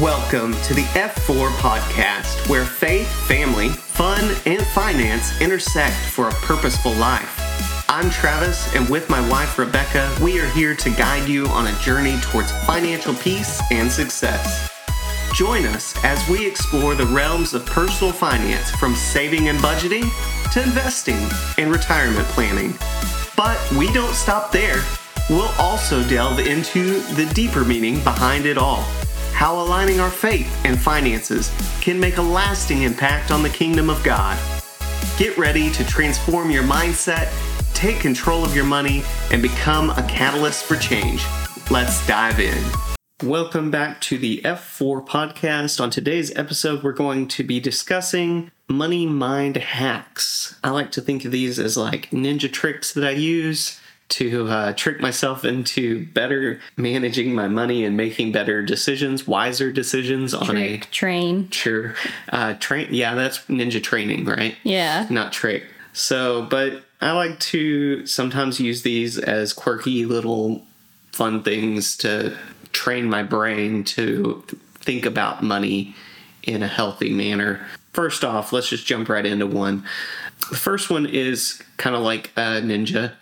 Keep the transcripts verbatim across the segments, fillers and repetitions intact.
Welcome to the F four Podcast, where faith, family, fun, and finance intersect for a purposeful life. I'm Travis, and with my wife, Rebecca, we are here to guide you on a journey towards financial peace and success. Join us as we explore the realms of personal finance, from saving and budgeting to investing and retirement planning. But we don't stop there. We'll also delve into the deeper meaning behind it all. How aligning our faith and finances can make a lasting impact on the kingdom of God. Get ready to transform your mindset, take control of your money, and become a catalyst for change. Let's dive in. Welcome back to the F four Podcast. On today's episode, we're going to be discussing money mind hacks. I like to think of these as like ninja tricks that I use to uh, trick myself into better managing my money and making better decisions, wiser decisions on trick, a train. Sure, uh, train. Yeah, that's ninja training, right? Yeah, not trick. So, but I like to sometimes use these as quirky little fun things to train my brain to think about money in a healthy manner. First off, let's just jump right into one. The first one is kind of like a ninja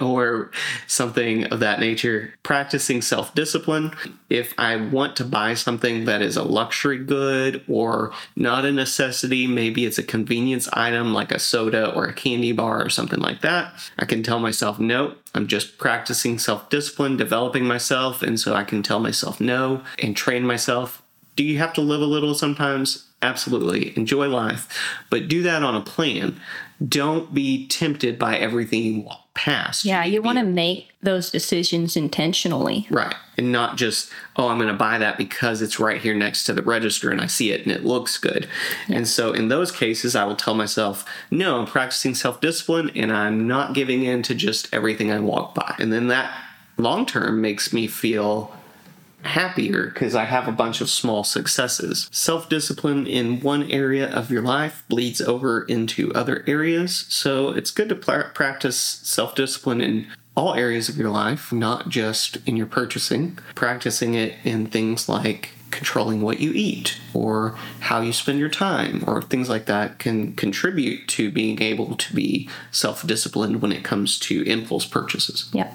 or something of that nature. Practicing self-discipline. If I want to buy something that is a luxury good or not a necessity, maybe it's a convenience item like a soda or a candy bar or something like that, I can tell myself no. I'm just practicing self-discipline, developing myself, and so I can tell myself no and train myself. Do you have to live a little sometimes? Absolutely. Enjoy life. But do that on a plan. Don't be tempted by everything you walk past. Yeah, you want to make those decisions intentionally. Right. And not just, oh, I'm going to buy that because it's right here next to the register and I see it and it looks good. Yeah. And so in those cases, I will tell myself, no, I'm practicing self-discipline and I'm not giving in to just everything I walk by. And then that long-term makes me feel happier because I have a bunch of small successes. Self-discipline in one area of your life bleeds over into other areas, so it's good to pl- practice self-discipline in all areas of your life, not just in your purchasing. Practicing it in things like controlling what you eat or how you spend your time or things like that can contribute to being able to be self-disciplined when it comes to impulse purchases. Yep.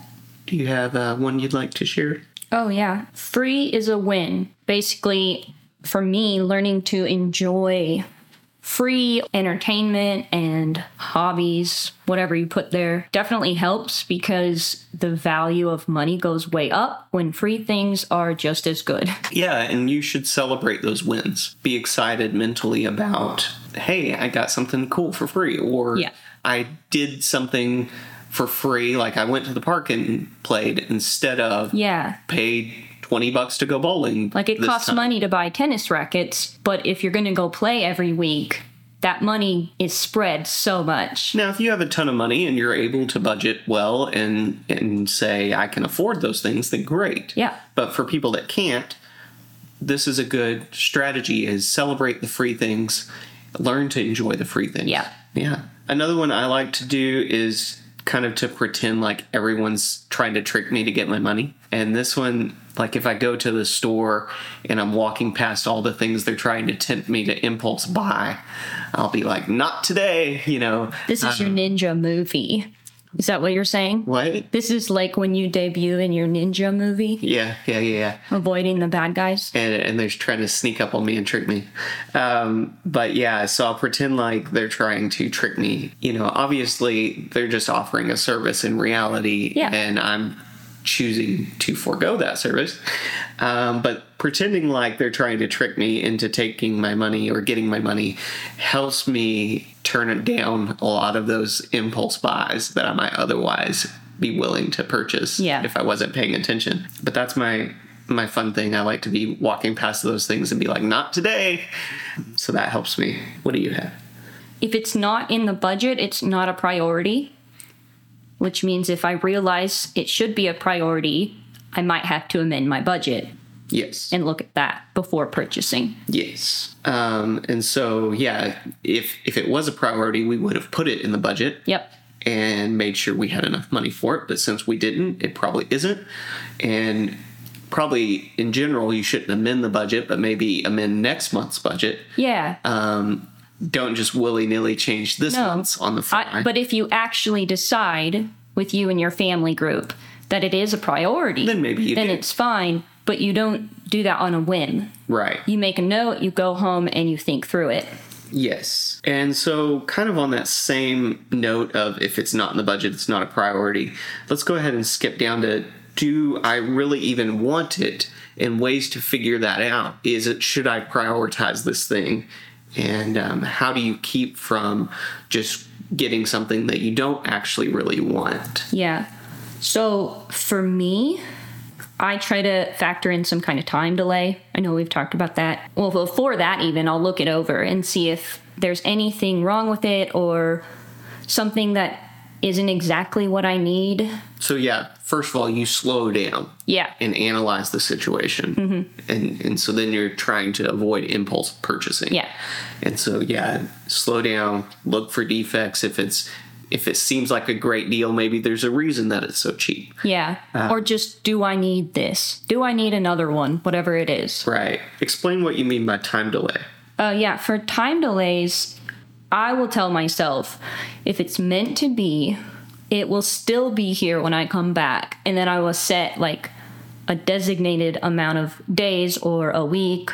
Do you have uh, one you'd like to share? Oh, yeah. Free is a win. Basically, for me, learning to enjoy free entertainment and hobbies, whatever you put there, definitely helps because the value of money goes way up when free things are just as good. Yeah, and you should celebrate those wins. Be excited mentally about, hey, I got something cool for free, or yeah. I did something for free, like I went to the park and played instead of yeah. paid twenty bucks to go bowling. Like it costs time. money to buy tennis rackets, but if you're going to go play every week, that money is spread so much. Now, if you have a ton of money and you're able to budget well and, and say, I can afford those things, then great. Yeah. But for people that can't, this is a good strategy is celebrate the free things, learn to enjoy the free things. Yeah. Yeah. Another one I like to do is kind of to pretend like everyone's trying to trick me to get my money. And this one, like if I go to the store and I'm walking past all the things they're trying to tempt me to impulse buy, I'll be like, not today, you know. This is um, your ninja movie. Is that what you're saying? What? This is like when you debut in your ninja movie? Yeah, yeah, yeah. Avoiding the bad guys? And, and they're trying to sneak up on me and trick me. Um, but yeah, so I'll pretend like they're trying to trick me. You know, obviously, they're just offering a service in reality. Yeah. And I'm choosing to forego that service. Um, but pretending like they're trying to trick me into taking my money or getting my money helps me turn it down a lot of those impulse buys that I might otherwise be willing to purchase yeah. if I wasn't paying attention. But that's my my fun thing. I like to be walking past those things and be like, not today. So that helps me. What do you have? If it's not in the budget, it's not a priority, which means if I realize it should be a priority, I might have to amend my budget. Yes. And look at that before purchasing. Yes. Um, and so, yeah, if if it was a priority, we would have put it in the budget. Yep. And made sure we had enough money for it. But since we didn't, it probably isn't. And probably in general, you shouldn't amend the budget, but maybe amend next month's budget. Yeah. Um, don't just willy-nilly change this no. month's on the fly. I, but if you actually decide with you and your family group that it is a priority, then maybe you then do. It's fine. But you don't do that on a whim. Right. You make a note, you go home, and you think through it. Yes. And so kind of on that same note of if it's not in the budget, it's not a priority, let's go ahead and skip down to do I really even want it, and ways to figure that out. Is it, should I prioritize this thing? And um, how do you keep from just getting something that you don't actually really want? Yeah. So for me, I try to factor in some kind of time delay. I know we've talked about that. Well, before that even, I'll look it over and see if there's anything wrong with it or something that isn't exactly what I need. So, yeah, first of all, you slow down. Yeah. And analyze the situation. Mm-hmm. And, and so then you're trying to avoid impulse purchasing. Yeah. And so, yeah, slow down, look for defects. If it's If it seems like a great deal, maybe there's a reason that it's so cheap. Yeah. Uh, or just, do I need this? Do I need another one? Whatever it is. Right. Explain what you mean by time delay. Uh, yeah. For time delays, I will tell myself, if it's meant to be, it will still be here when I come back. And then I will set like a designated amount of days or a week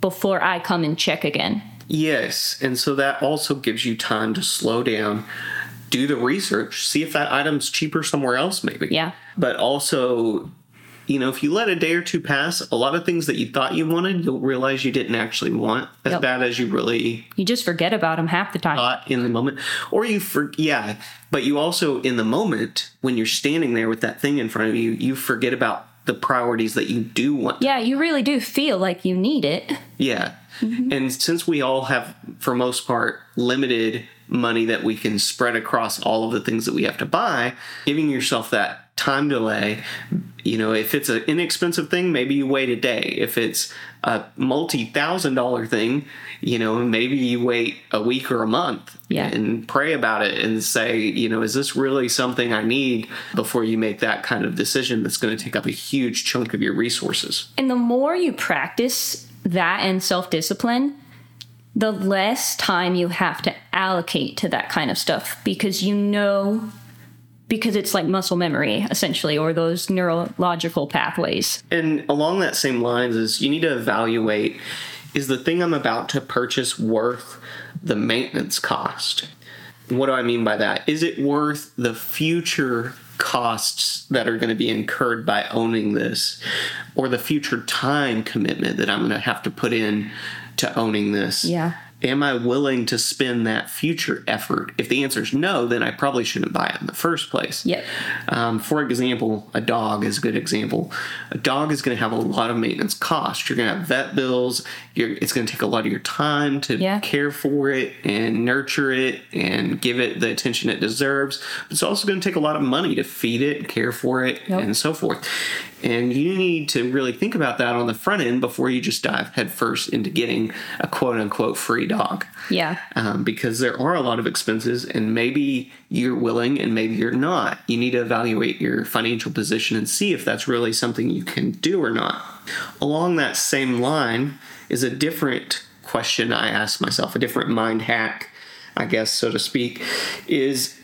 before I come and check again. Yes. And so that also gives you time to slow down. Do the research, see if that item's cheaper somewhere else maybe. Yeah. But also, you know, if you let a day or two pass, a lot of things that you thought you wanted, you'll realize you didn't actually want as yep. bad as you really... You just forget about them half the time. Thought in the moment. Or you... For, yeah. But you also, in the moment, when you're standing there with that thing in front of you, you forget about the priorities that you do want. Yeah, you really do feel like you need it. Yeah. Mm-hmm. And since we all have, for most part, limited money that we can spread across all of the things that we have to buy, giving yourself that time delay, you know, if it's an inexpensive thing, maybe you wait a day. If it's a multi-thousand dollar thing, you know, maybe you wait a week or a month yeah. and pray about it and say, you know, is this really something I need before you make that kind of decision that's going to take up a huge chunk of your resources. And the more you practice that and self-discipline, the less time you have to allocate to that kind of stuff, because you know, because it's like muscle memory, essentially, or those neurological pathways. And along that same lines is you need to evaluate, is the thing I'm about to purchase worth the maintenance cost? What do I mean by that? Is it worth the future costs that are going to be incurred by owning this, or the future time commitment that I'm going to have to put in to owning this? Yeah. Am I willing to spend that future effort? If the answer is no, then I probably shouldn't buy it in the first place. Yep. Um, for example, a dog is a good example. A dog is going to have a lot of maintenance costs. You're going to have vet bills. You're, it's going to take a lot of your time to yeah. care for it and nurture it and give it the attention it deserves. It's also going to take a lot of money to feed it, care for it, yep. and so forth. And you need to really think about that on the front end before you just dive headfirst into getting a quote-unquote free dog. Yeah. Um, because there are a lot of expenses, and maybe you're willing and maybe you're not. You need to evaluate your financial position and see if that's really something you can do or not. Along that same line is a different question I ask myself, a different mind hack, I guess, so to speak, is,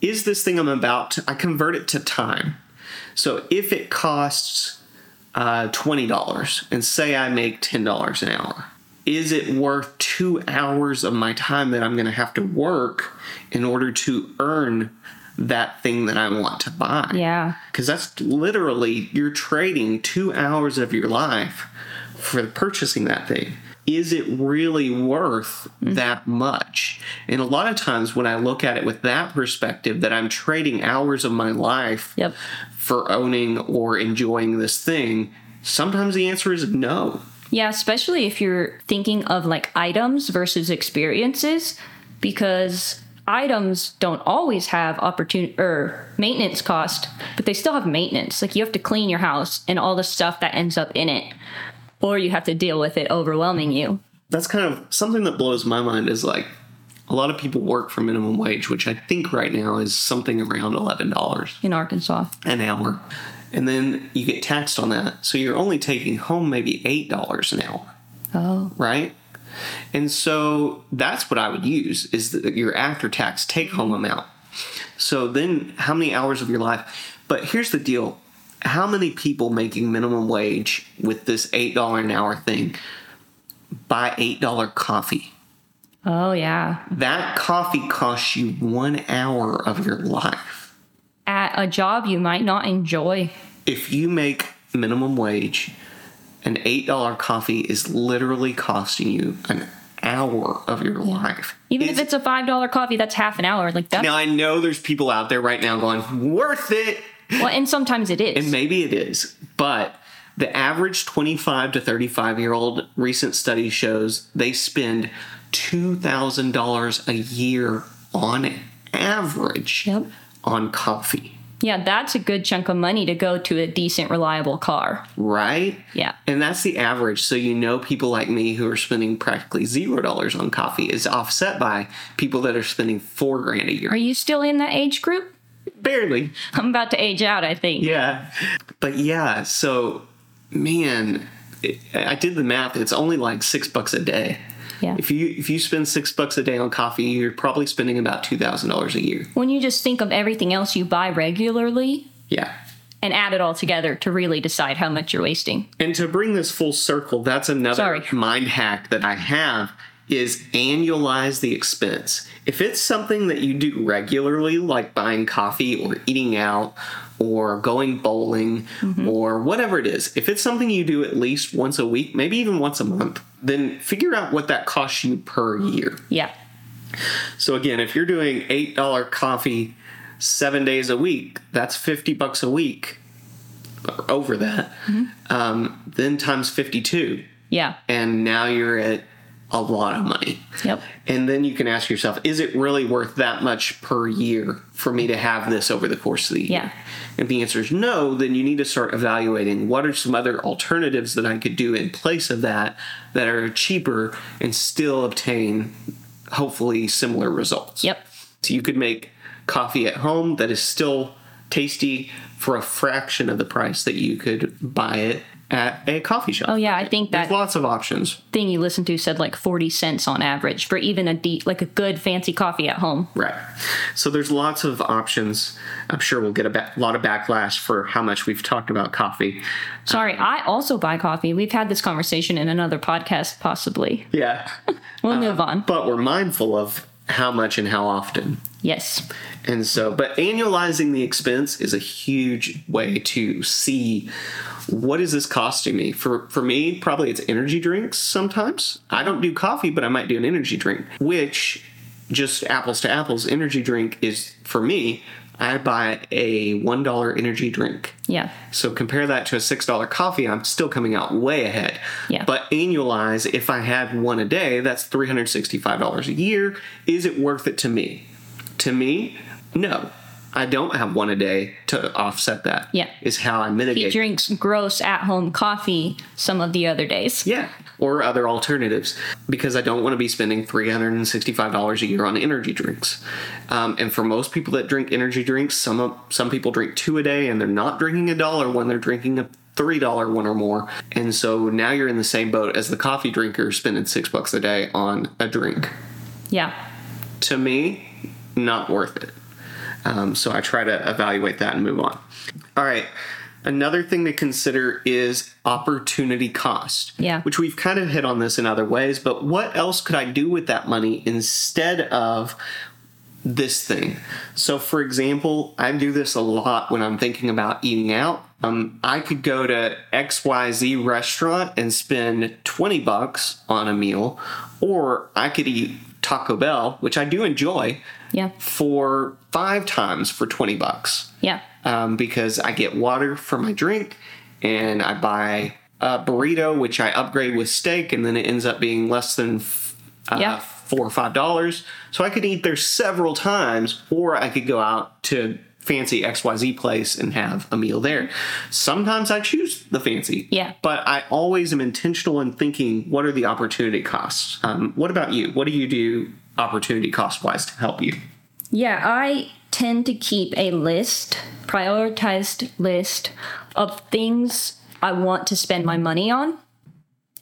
is this thing I'm about to, I convert it to time. So if it costs uh, twenty dollars and say I make ten dollars an hour, is it worth two hours of my time that I'm going to have to work in order to earn that thing that I want to buy? Yeah. Because that's literally, you're trading two hours of your life for purchasing that thing. Is it really worth mm-hmm. that much? And a lot of times when I look at it with that perspective, that I'm trading hours of my life yep. for owning or enjoying this thing, sometimes the answer is no. Yeah, especially if you're thinking of like items versus experiences, because items don't always have opportunity or maintenance cost, but they still have maintenance. Like you have to clean your house and all the stuff that ends up in it, or you have to deal with it overwhelming you. That's kind of something that blows my mind is like a lot of people work for minimum wage, which I think right now is something around eleven dollars. In Arkansas. An hour. and then you get taxed on that. So you're only taking home maybe eight dollars an hour. Oh. Right? And so that's what I would use, is the, your after-tax take-home amount. So then how many hours of your life? But here's the deal. How many people making minimum wage with this eight dollars an hour thing buy eight dollars coffee? Oh, yeah. That coffee costs you one hour of your life. At a job you might not enjoy. If you make minimum wage, an eight dollars coffee is literally costing you an hour of your life. Even it's, if it's a five dollars coffee, that's half an hour. Like that. Now, I know there's people out there right now going, worth it. Well, and sometimes it is. And maybe it is. But the average twenty-five to thirty-five-year-old, recent study shows they spend two thousand dollars a year on average yep. on coffee. Yeah, that's a good chunk of money to go to a decent, reliable car. Right? Yeah. And that's the average. So you know people like me who are spending practically zero dollars on coffee is offset by people that are spending four grand a year. Are you still in that age group? Barely. I'm about to age out, I think. Yeah. But yeah, so, man, it, I did the math. It's only like six bucks a day. Yeah. If you if you spend six bucks a day on coffee, you're probably spending about two thousand dollars a year. When you just think of everything else you buy regularly. Yeah. And add it all together to really decide how much you're wasting. And to bring this full circle, that's another Sorry. mind hack that I have is annualize the expense. If it's something that you do regularly, like buying coffee or eating out or going bowling mm-hmm. or whatever it is, if it's something you do at least once a week, maybe even once a month, then figure out what that costs you per year. Yeah. So again, if you're doing eight dollars coffee seven days a week, that's fifty bucks a week or over that, mm-hmm. um, then times fifty-two. Yeah. And now you're at a lot of money. Yep. And then you can ask yourself, is it really worth that much per year for me to have this over the course of the year? Yeah. If the answer is no, then you need to start evaluating what are some other alternatives that I could do in place of that that are cheaper and still obtain hopefully similar results. Yep. So you could make coffee at home that is still tasty for a fraction of the price that you could buy it at a coffee shop. Oh, yeah, I think that... There's lots of options. Thing you listened to said like forty cents on average for even a deep, like a good fancy coffee at home. Right. So there's lots of options. I'm sure we'll get a ba- lot of backlash for how much we've talked about coffee. Sorry, um, I also buy coffee. We've had this conversation in another podcast, possibly. Yeah. We'll uh, move on. But we're mindful of how much and how often. Yes. And so, but annualizing the expense is a huge way to see what is this costing me. For for me, probably it's energy drinks sometimes. I don't do coffee, but I might do an energy drink, which just apples to apples, energy drink is, for me, I buy a one dollar energy drink. Yeah. So compare that to a six dollars coffee, I'm still coming out way ahead. Yeah. But annualize, if I had one a day, that's three hundred sixty-five dollars a year. Is it worth it to me? To me, no. I don't have one a day to offset that. Yeah. Is how I mitigate. He drinks gross at-home coffee some of the other days. Yeah. Or other alternatives, because I don't want to be spending three hundred sixty-five dollars a year on energy drinks. Um, and for most people that drink energy drinks, some some people drink two a day, and they're not drinking a dollar when they're drinking a three dollar one or more. And so now you're in the same boat as the coffee drinker spending six bucks a day on a drink. Yeah. To me, not worth it. Um, so I try to evaluate that and move on. All right. Another thing to consider is opportunity cost, yeah. which we've kind of hit on this in other ways. But what else could I do with that money instead of this thing? So, for example, I do this a lot when I'm thinking about eating out. Um, I could go to X Y Z restaurant and spend twenty bucks on a meal, or I could eat Taco Bell, which I do enjoy, yeah. for five times for twenty bucks. Yeah. Um, because I get water for my drink and I buy a burrito, which I upgrade with steak, and then it ends up being less than uh, yeah. four or five dollars. So I could eat there several times, or I could go out to fancy X Y Z place and have a meal there. Sometimes I choose the fancy. Yeah. But I always am intentional in thinking, what are the opportunity costs? Um, what about you? What do you do opportunity cost wise to help you? Yeah, I tend to keep a list, prioritized list of things I want to spend my money on.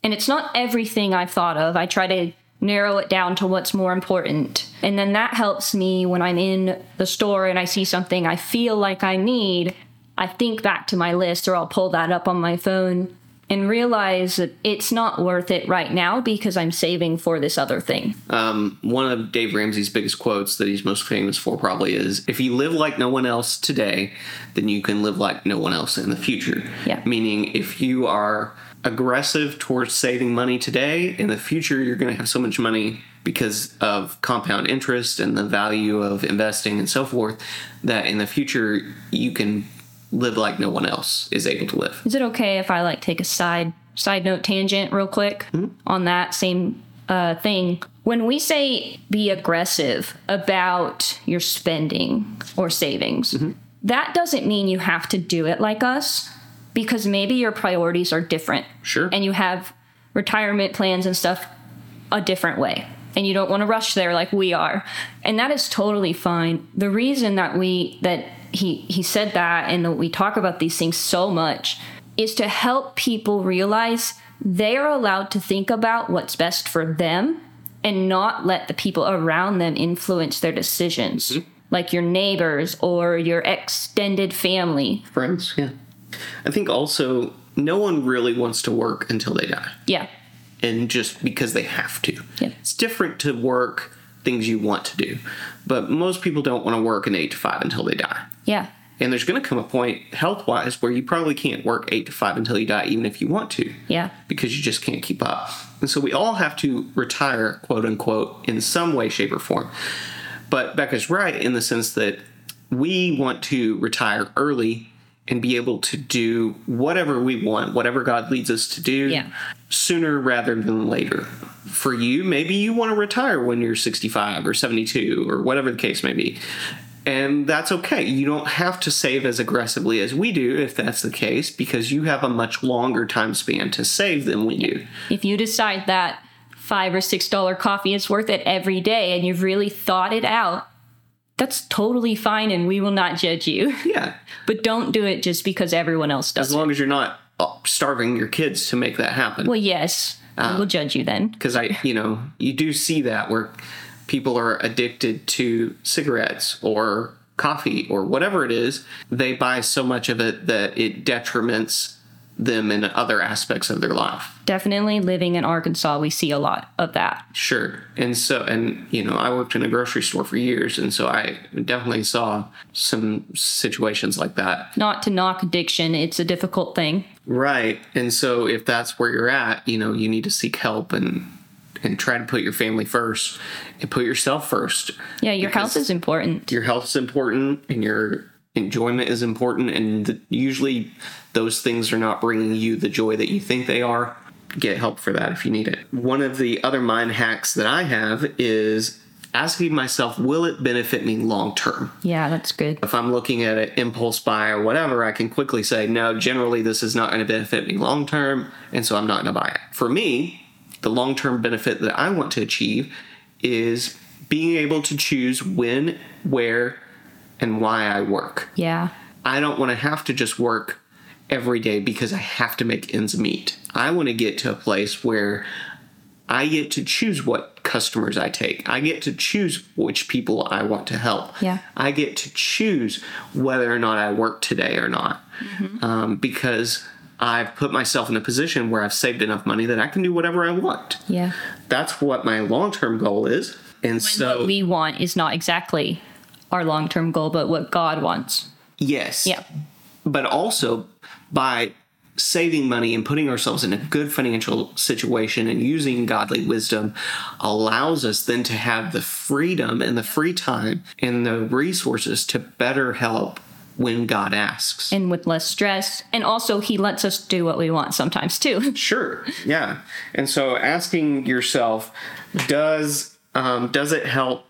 And it's not everything I've thought of. I try to narrow it down to what's more important. And then that helps me when I'm in the store and I see something I feel like I need. I think back to my list, or I'll pull that up on my phone and realize that it's not worth it right now because I'm saving for this other thing. Um, one of Dave Ramsey's biggest quotes that he's most famous for probably is, if you live like no one else today, then you can live like no one else in the future. Yeah. Meaning if you are aggressive towards saving money today, in the future you're going to have so much money because of compound interest and the value of investing and so forth, that in the future you can live like no one else is able to live. Is it okay if I like take a side side note tangent real quick mm-hmm. on that same uh, thing? When we say be aggressive about your spending or savings, mm-hmm. that doesn't mean you have to do it like us, because maybe your priorities are different. Sure. And you have retirement plans and stuff a different way, and you don't want to rush there like we are. And that is totally fine. The reason that we that He he said that, and we talk about these things so much, is to help people realize they are allowed to think about what's best for them and not let the people around them influence their decisions, mm-hmm. like your neighbors or your extended family. Friends, yeah. I think also no one really wants to work until they die. Yeah. And just because they have to. Yeah. It's different to work things you want to do. But most people don't want to work an eight to five until they die. Yeah. And there's going to come a point health-wise where you probably can't work eight to five until you die, even if you want to. Yeah. Because you just can't keep up. And so we all have to retire, quote unquote, in some way, shape, or form. But Becca's right in the sense that we want to retire early and be able to do whatever we want, whatever God leads us to do, yeah. sooner rather than later. For you, maybe you want to retire when you're sixty-five or seventy-two or whatever the case may be. And that's okay. You don't have to save as aggressively as we do if that's the case, because you have a much longer time span to save than we do. If you decide that five or six dollar coffee is worth it every day and you've really thought it out, that's totally fine, and we will not judge you. Yeah. But don't do it just because everyone else does it. As long as you're not starving your kids to make that happen. Well, yes. Um, we'll judge you then. Because, I, you know, you do see that where people are addicted to cigarettes or coffee or whatever it is. They buy so much of it that it detriments them in other aspects of their life. Definitely living in Arkansas, we see a lot of that. Sure. And so, and you know, I worked in a grocery store for years, and so I definitely saw some situations like that. Not to knock addiction, it's a difficult thing. Right. And so if that's where you're at, you know, you need to seek help and and try to put your family first and put yourself first. Yeah, your health is important. Your health's important, and your enjoyment is important, and the, usually those things are not bringing you the joy that you think they are. Get help for that if you need it. One of the other mind hacks that I have is asking myself, will it benefit me long term? Yeah, that's good. If I'm looking at an impulse buy or whatever, I can quickly say, no, generally this is not going to benefit me long term, and so I'm not going to buy it. For me, the long-term benefit that I want to achieve is being able to choose when, where, and why I work. Yeah. I don't want to have to just work every day because I have to make ends meet. I want to get to a place where I get to choose what customers I take. I get to choose which people I want to help. Yeah. I get to choose whether or not I work today or not. Mm-hmm. Um, because I've put myself in a position where I've saved enough money that I can do whatever I want. Yeah. That's what my long-term goal is. And when so what we want is not exactly our long-term goal, but what God wants. Yes. Yeah. But also by saving money and putting ourselves in a good financial situation and using godly wisdom allows us then to have the freedom and the free time and the resources to better help when God asks. And with less stress. And also he lets us do what we want sometimes too. Sure. Yeah. And so asking yourself, does, um, does it help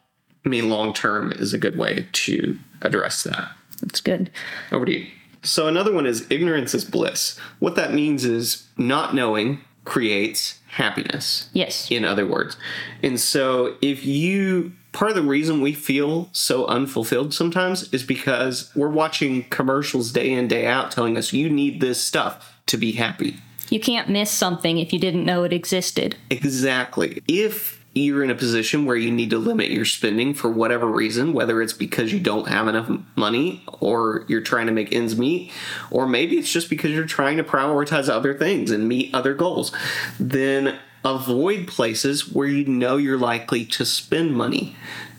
me long term is a good way to address that. That's good. Over to you. So another one is ignorance is bliss. What that means is not knowing creates happiness. Yes. In other words. And so if you part of the reason we feel so unfulfilled sometimes is because we're watching commercials day in, day out telling us you need this stuff to be happy. You can't miss something if you didn't know it existed. Exactly. If you're in a position where you need to limit your spending for whatever reason, whether it's because you don't have enough money or you're trying to make ends meet, or maybe it's just because you're trying to prioritize other things and meet other goals, then avoid places where you know you're likely to spend money.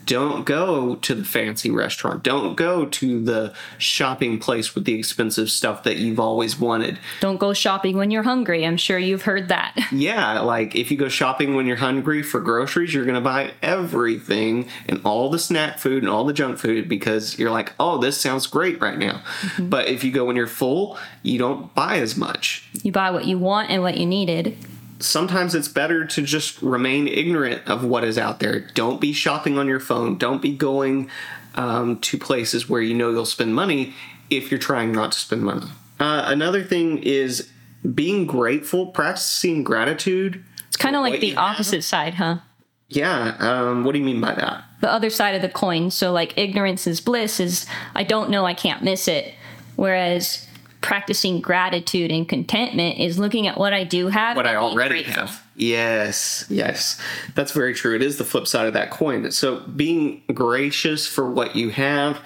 Don't go to the fancy restaurant. Don't go to the shopping place with the expensive stuff that you've always wanted. Don't go shopping when you're hungry. I'm sure you've heard that. Yeah, like if you go shopping when you're hungry for groceries, you're going to buy everything and all the snack food and all the junk food because you're like, oh, this sounds great right now. Mm-hmm. But if you go when you're full, you don't buy as much. You buy what you want and what you needed. Sometimes it's better to just remain ignorant of what is out there. Don't be shopping on your phone. Don't be going um, to places where you know you'll spend money if you're trying not to spend money. Uh, another thing is being grateful, practicing gratitude. It's kind of like the opposite side, huh? Yeah. Um, what do you mean by that? The other side of the coin. So like ignorance is bliss is I don't know, I can't miss it. Whereas practicing gratitude and contentment is looking at what I do have. What I already have. Yes, yes. That's very true. It is the flip side of that coin. So being gracious for what you have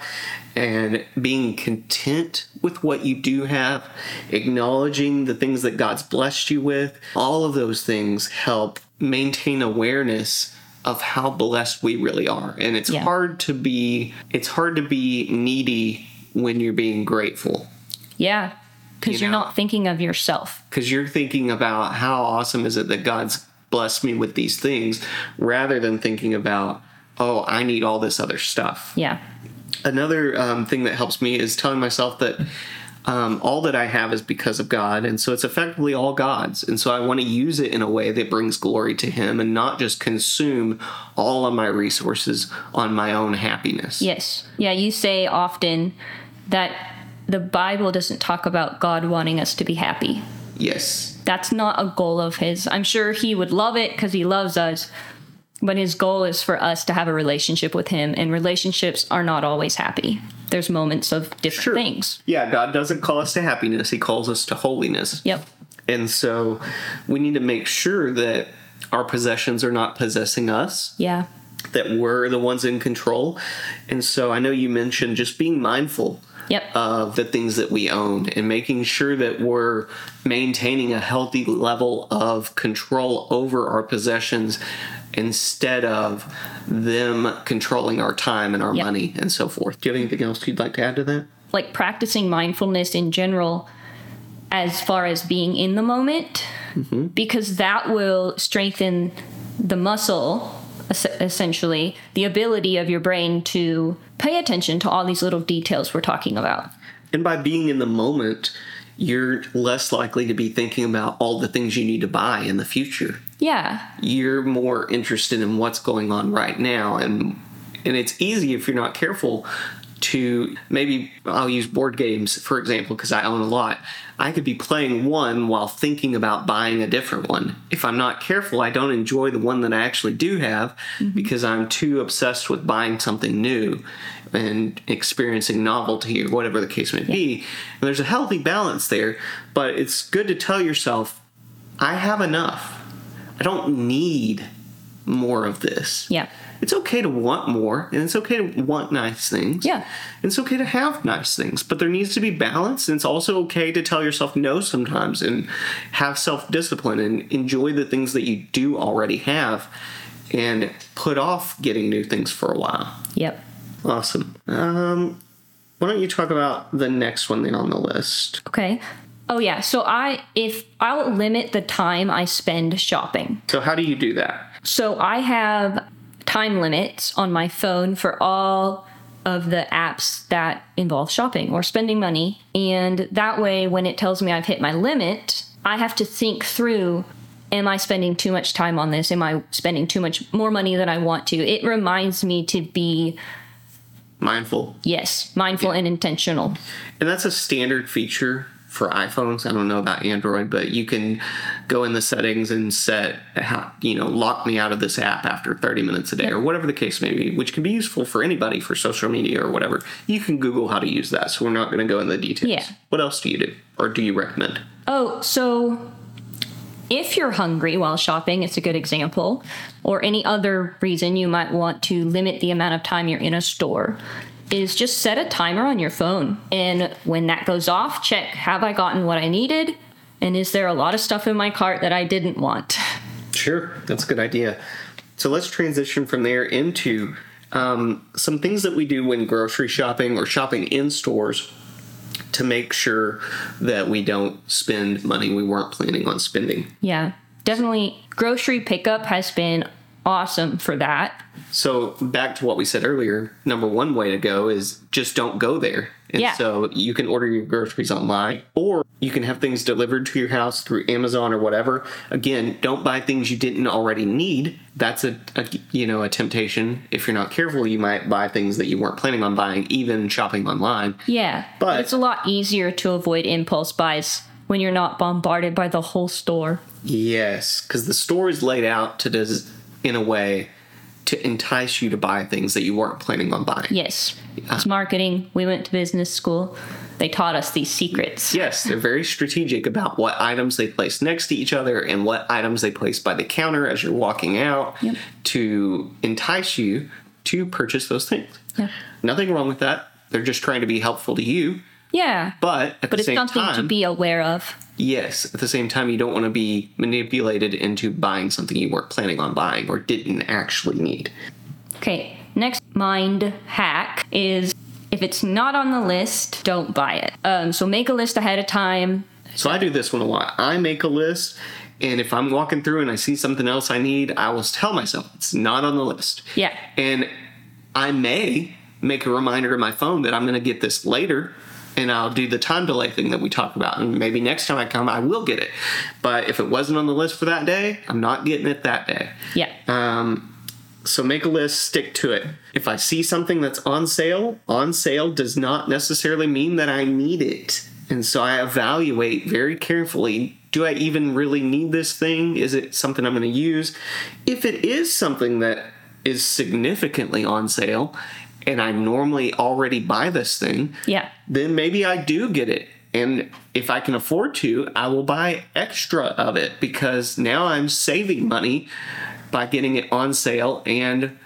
and being content with what you do have, acknowledging the things that God's blessed you with, all of those things help maintain awareness of how blessed we really are. And it's yeah. hard to be, it's hard to be needy when you're being grateful. Yeah, because you know, you're not thinking of yourself. Because you're thinking about how awesome is it that God's blessed me with these things rather than thinking about, oh, I need all this other stuff. Yeah. Another um, thing that helps me is telling myself that um, all that I have is because of God. And so it's effectively all God's. And so I want to use it in a way that brings glory to him and not just consume all of my resources on my own happiness. Yes. Yeah, you say often that the Bible doesn't talk about God wanting us to be happy. Yes. That's not a goal of his. I'm sure he would love it because he loves us, but his goal is for us to have a relationship with him, and relationships are not always happy. There's moments of different sure. things. Yeah, God doesn't call us to happiness. He calls us to holiness. Yep. And so we need to make sure that our possessions are not possessing us. Yeah. That we're the ones in control. And so I know you mentioned just being mindful Yep. of the things that we own and making sure that we're maintaining a healthy level of control over our possessions instead of them controlling our time and our yep. money and so forth. Do you have anything else you'd like to add to that? Like practicing mindfulness in general as far as being in the moment, mm-hmm. because that will strengthen the muscle, essentially, the ability of your brain to pay attention to all these little details we're talking about. And by being in the moment, you're less likely to be thinking about all the things you need to buy in the future. Yeah. You're more interested in what's going on right now. And and it's easy if you're not careful to maybe, I'll use board games, for example, because I own a lot. I could be playing one while thinking about buying a different one. If I'm not careful, I don't enjoy the one that I actually do have mm-hmm. because I'm too obsessed with buying something new and experiencing novelty or whatever the case may yeah. be. And there's a healthy balance there, but it's good to tell yourself, I have enough. I don't need more of this. Yeah. It's okay to want more, and it's okay to want nice things. Yeah. And it's okay to have nice things, but there needs to be balance, and it's also okay to tell yourself no sometimes and have self-discipline and enjoy the things that you do already have and put off getting new things for a while. Yep. Awesome. Um, why don't you talk about the next one then on the list? Okay. Oh, yeah. So I if I'll limit the time I spend shopping. So how do you do that? So I have time limits on my phone for all of the apps that involve shopping or spending money. And that way, when it tells me I've hit my limit, I have to think through, am I spending too much time on this? Am I spending too much more money than I want to? It reminds me to be mindful. Yes, mindful yeah. and intentional. And that's a standard feature for iPhones. I don't know about Android, but you can go in the settings and set, you know, lock me out of this app after thirty minutes a day or whatever the case may be, which can be useful for anybody for social media or whatever. You can Google how to use that, so we're not going to go into the details. Yeah. What else do you do, or do you recommend? Oh, so if you're hungry while shopping, it's a good example, or any other reason you might want to limit the amount of time you're in a store, is just set a timer on your phone. And when that goes off, check, have I gotten what I needed? And is there a lot of stuff in my cart that I didn't want? Sure, that's a good idea. So let's transition from there into um, some things that we do when grocery shopping or shopping in stores to make sure that we don't spend money we weren't planning on spending. Yeah, definitely. Grocery pickup has been awesome for that. So back to what we said earlier, number one way to go is just don't go there. And yeah. So you can order your groceries online, or you can have things delivered to your house through Amazon or whatever. Again, don't buy things you didn't already need. That's a, a you know, a temptation. If you're not careful, you might buy things that you weren't planning on buying, even shopping online. Yeah, but it's a lot easier to avoid impulse buys when you're not bombarded by the whole store. Yes, because the store is laid out to does. in a way to entice you to buy things that you weren't planning on buying. Yes. Yeah. It's marketing. We went to business school. They taught us these secrets. Yes, they're very strategic about what items they place next to each other and what items they place by the counter as you're walking out. Yep. To entice you to purchase those things. Yep. Nothing wrong with that. They're just trying to be helpful to you. Yeah. But at but the same time... But it's something to be aware of. Yes. At the same time, you don't want to be manipulated into buying something you weren't planning on buying or didn't actually need. Okay. Next mind hack is if it's not on the list, don't buy it. Um, so make a list ahead of time. So I do this one a lot. I make a list, and if I'm walking through and I see something else I need, I will tell myself it's not on the list. Yeah. And I may make a reminder to my phone that I'm going to get this later. And I'll do the time delay thing that we talked about. And maybe next time I come, I will get it. But if it wasn't on the list for that day, I'm not getting it that day. Yeah. Um, so make a list, stick to it. If I see something that's on sale, on sale does not necessarily mean that I need it. And so I evaluate very carefully, do I even really need this thing? Is it something I'm going to use? If it is something that is significantly on sale, and I normally already buy this thing, yeah, then maybe I do get it. And if I can afford to, I will buy extra of it because now I'm saving money by getting it on sale and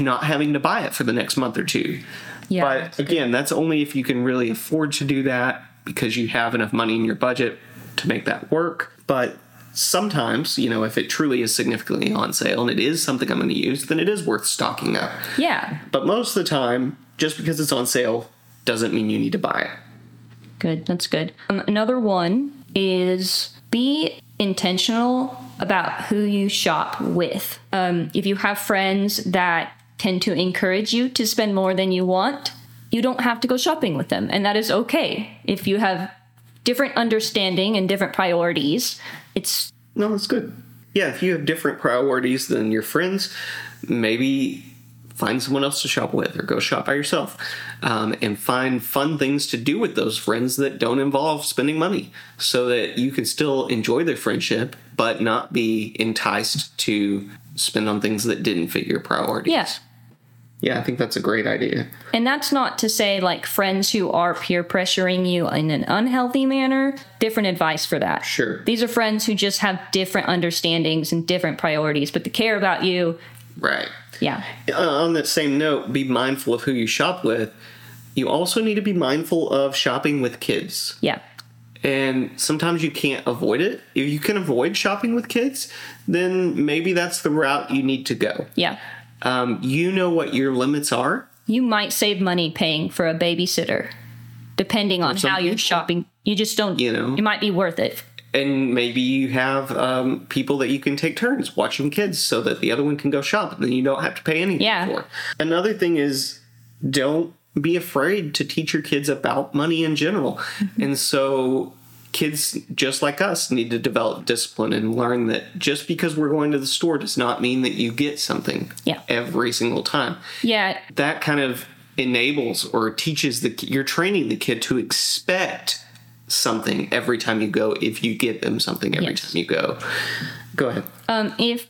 not having to buy it for the next month or two. Yeah, but again, that's only if you can really afford to do that because you have enough money in your budget to make that work. But sometimes, you know, if it truly is significantly on sale and it is something I'm going to use, then it is worth stocking up. Yeah. But most of the time, just because it's on sale doesn't mean you need to buy it. Good. That's good. Um, another one is be intentional about who you shop with. Um, if you have friends that tend to encourage you to spend more than you want, you don't have to go shopping with them. And that is okay. If you have different understanding and different priorities, it's... No, that's good. Yeah, if you have different priorities than your friends, maybe find someone else to shop with or go shop by yourself. Um, and find fun things to do with those friends that don't involve spending money so that you can still enjoy their friendship but not be enticed to spend on things that didn't fit your priorities. Yes. Yeah, I think that's a great idea. And that's not to say like friends who are peer pressuring you in an unhealthy manner. Different advice for that. Sure. These are friends who just have different understandings and different priorities, but they care about you. Right. Yeah. On that same note, be mindful of who you shop with. You also need to be mindful of shopping with kids. Yeah. And sometimes you can't avoid it. If you can avoid shopping with kids, then maybe that's the route you need to go. Yeah. Um, you know what your limits are. You might save money paying for a babysitter, depending on how you're shopping. You just don't, you know, it might be worth it. And maybe you have um, people that you can take turns watching kids so that the other one can go shop and then you don't have to pay anything yeah. for it. Another thing is don't be afraid to teach your kids about money in general. And so kids just like us need to develop discipline and learn that just because we're going to the store does not mean that you get something yeah. every single time. Yeah. That kind of enables or teaches the you're training the kid to expect something every time you go if you give them something every yes. time you go. Go ahead. Um, if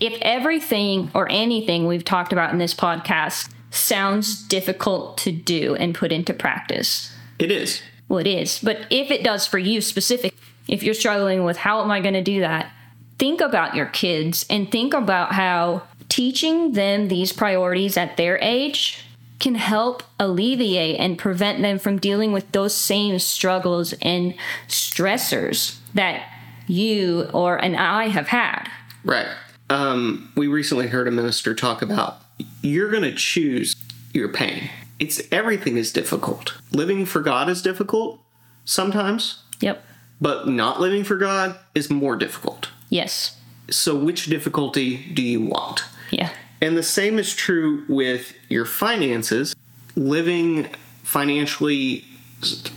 if everything or anything we've talked about in this podcast sounds difficult to do and put into practice. It is. Well, it is. But if it does for you specifically, if you're struggling with how am I going to do that, think about your kids and think about how teaching them these priorities at their age can help alleviate and prevent them from dealing with those same struggles and stressors that you or and I have had. Right. Um, we recently heard a minister talk about you're going to choose your pain. It's everything is difficult. Living for God is difficult sometimes. Yep. But not living for God is more difficult. Yes. So which difficulty do you want? Yeah. And the same is true with your finances. Living financially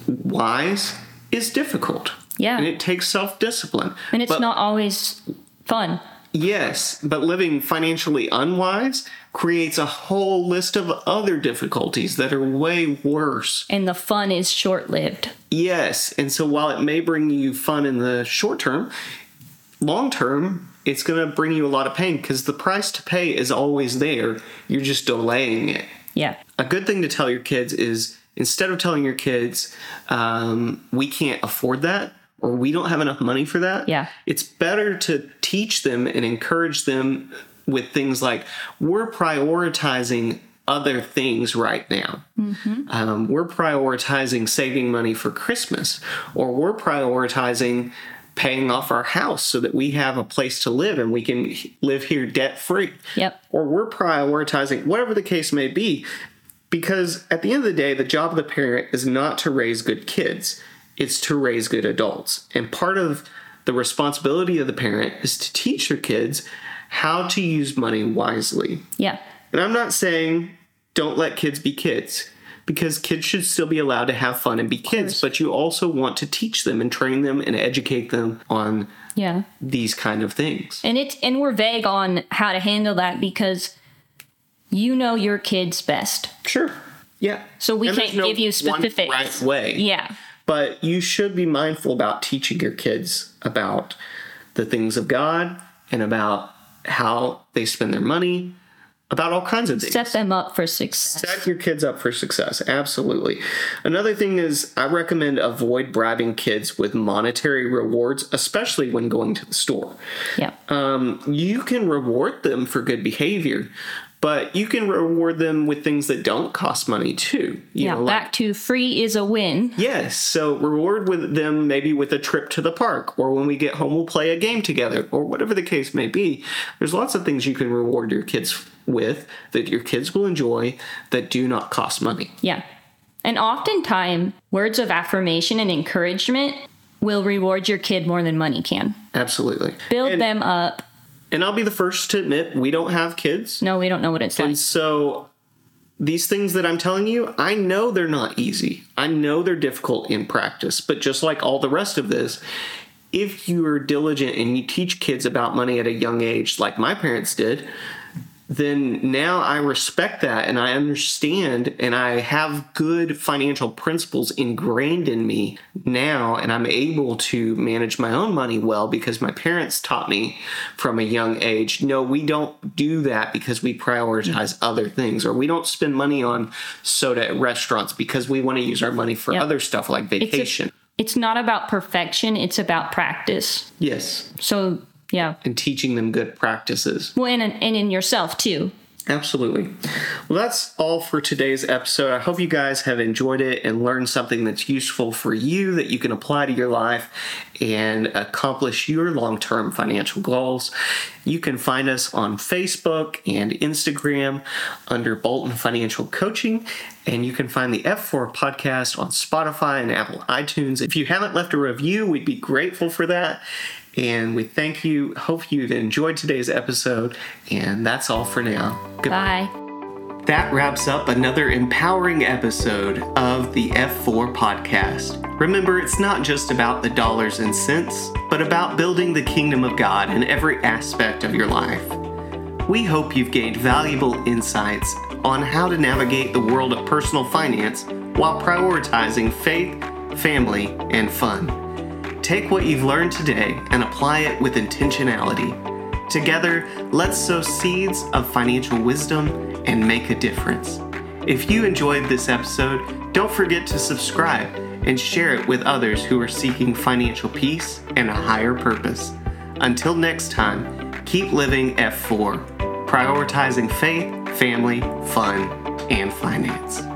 wise is difficult. Yeah. And it takes self-discipline. And it's but, not always fun. Yes, but living financially unwise creates a whole list of other difficulties that are way worse. And the fun is short-lived. Yes, and so while it may bring you fun in the short term, long term, it's going to bring you a lot of pain because the price to pay is always there. You're just delaying it. Yeah. A good thing to tell your kids is instead of telling your kids, um, we can't afford that or we don't have enough money for that. Yeah. It's better to teach them and encourage them with things like we're prioritizing other things right now. Mm-hmm. Um, we're prioritizing saving money for Christmas or we're prioritizing paying off our house so that we have a place to live and we can live here debt-free. Yep. Or we're prioritizing whatever the case may be, because at the end of the day, the job of the parent is not to raise good kids. It's to raise good adults. And part of the responsibility of the parent is to teach their kids how to use money wisely. Yeah. And I'm not saying don't let kids be kids, because kids should still be allowed to have fun and be kids, but you also want to teach them and train them and educate them on yeah. these kind of things. And it's and we're vague on how to handle that because you know your kids best. Sure. Yeah. So we and can't no give you specifics. Right way. Yeah. But you should be mindful about teaching your kids about the things of God and about how they spend their money. About all kinds of things. Set them up for success. Set your kids up for success. Absolutely. Another thing is I recommend avoid bribing kids with monetary rewards, especially when going to the store. Yeah. Um, you can reward them for good behavior, but you can reward them with things that don't cost money too. You yeah. know, like, back to free is a win. Yes. So reward with them maybe with a trip to the park, or when we get home, we'll play a game together, or whatever the case may be. There's lots of things you can reward your kids for. With that your kids will enjoy that do not cost money. Yeah. And oftentimes words of affirmation and encouragement will reward your kid more than money can. Absolutely. Build and, them up. And I'll be the first to admit we don't have kids. No, we don't know what it's and like. And so these things that I'm telling you, I know they're not easy. I know they're difficult in practice, but just like all the rest of this, if you are diligent and you teach kids about money at a young age, like my parents did, then now I respect that and I understand and I have good financial principles ingrained in me now, and I'm able to manage my own money well because my parents taught me from a young age, no, we don't do that because we prioritize other things, or we don't spend money on soda at restaurants because we want to use our money for yep. other stuff like vacation. It's, a, it's not about perfection. It's about practice. Yes. So yeah. And teaching them good practices. Well, and, and in yourself, too. Absolutely. Well, that's all for today's episode. I hope you guys have enjoyed it and learned something that's useful for you that you can apply to your life and accomplish your long-term financial goals. You can find us on Facebook and Instagram under Bolton Financial Coaching, and you can find the F four Podcast on Spotify and Apple iTunes. If you haven't left a review, we'd be grateful for that. And we thank you. Hope you've enjoyed today's episode. And that's all for now. Goodbye. Bye. That wraps up another empowering episode of the F four Podcast. Remember, it's not just about the dollars and cents, but about building the kingdom of God in every aspect of your life. We hope you've gained valuable insights on how to navigate the world of personal finance while prioritizing faith, family, and fun. Take what you've learned today and apply it with intentionality. Together, let's sow seeds of financial wisdom and make a difference. If you enjoyed this episode, don't forget to subscribe and share it with others who are seeking financial peace and a higher purpose. Until next time, keep living F four, prioritizing faith, family, fun, and finance.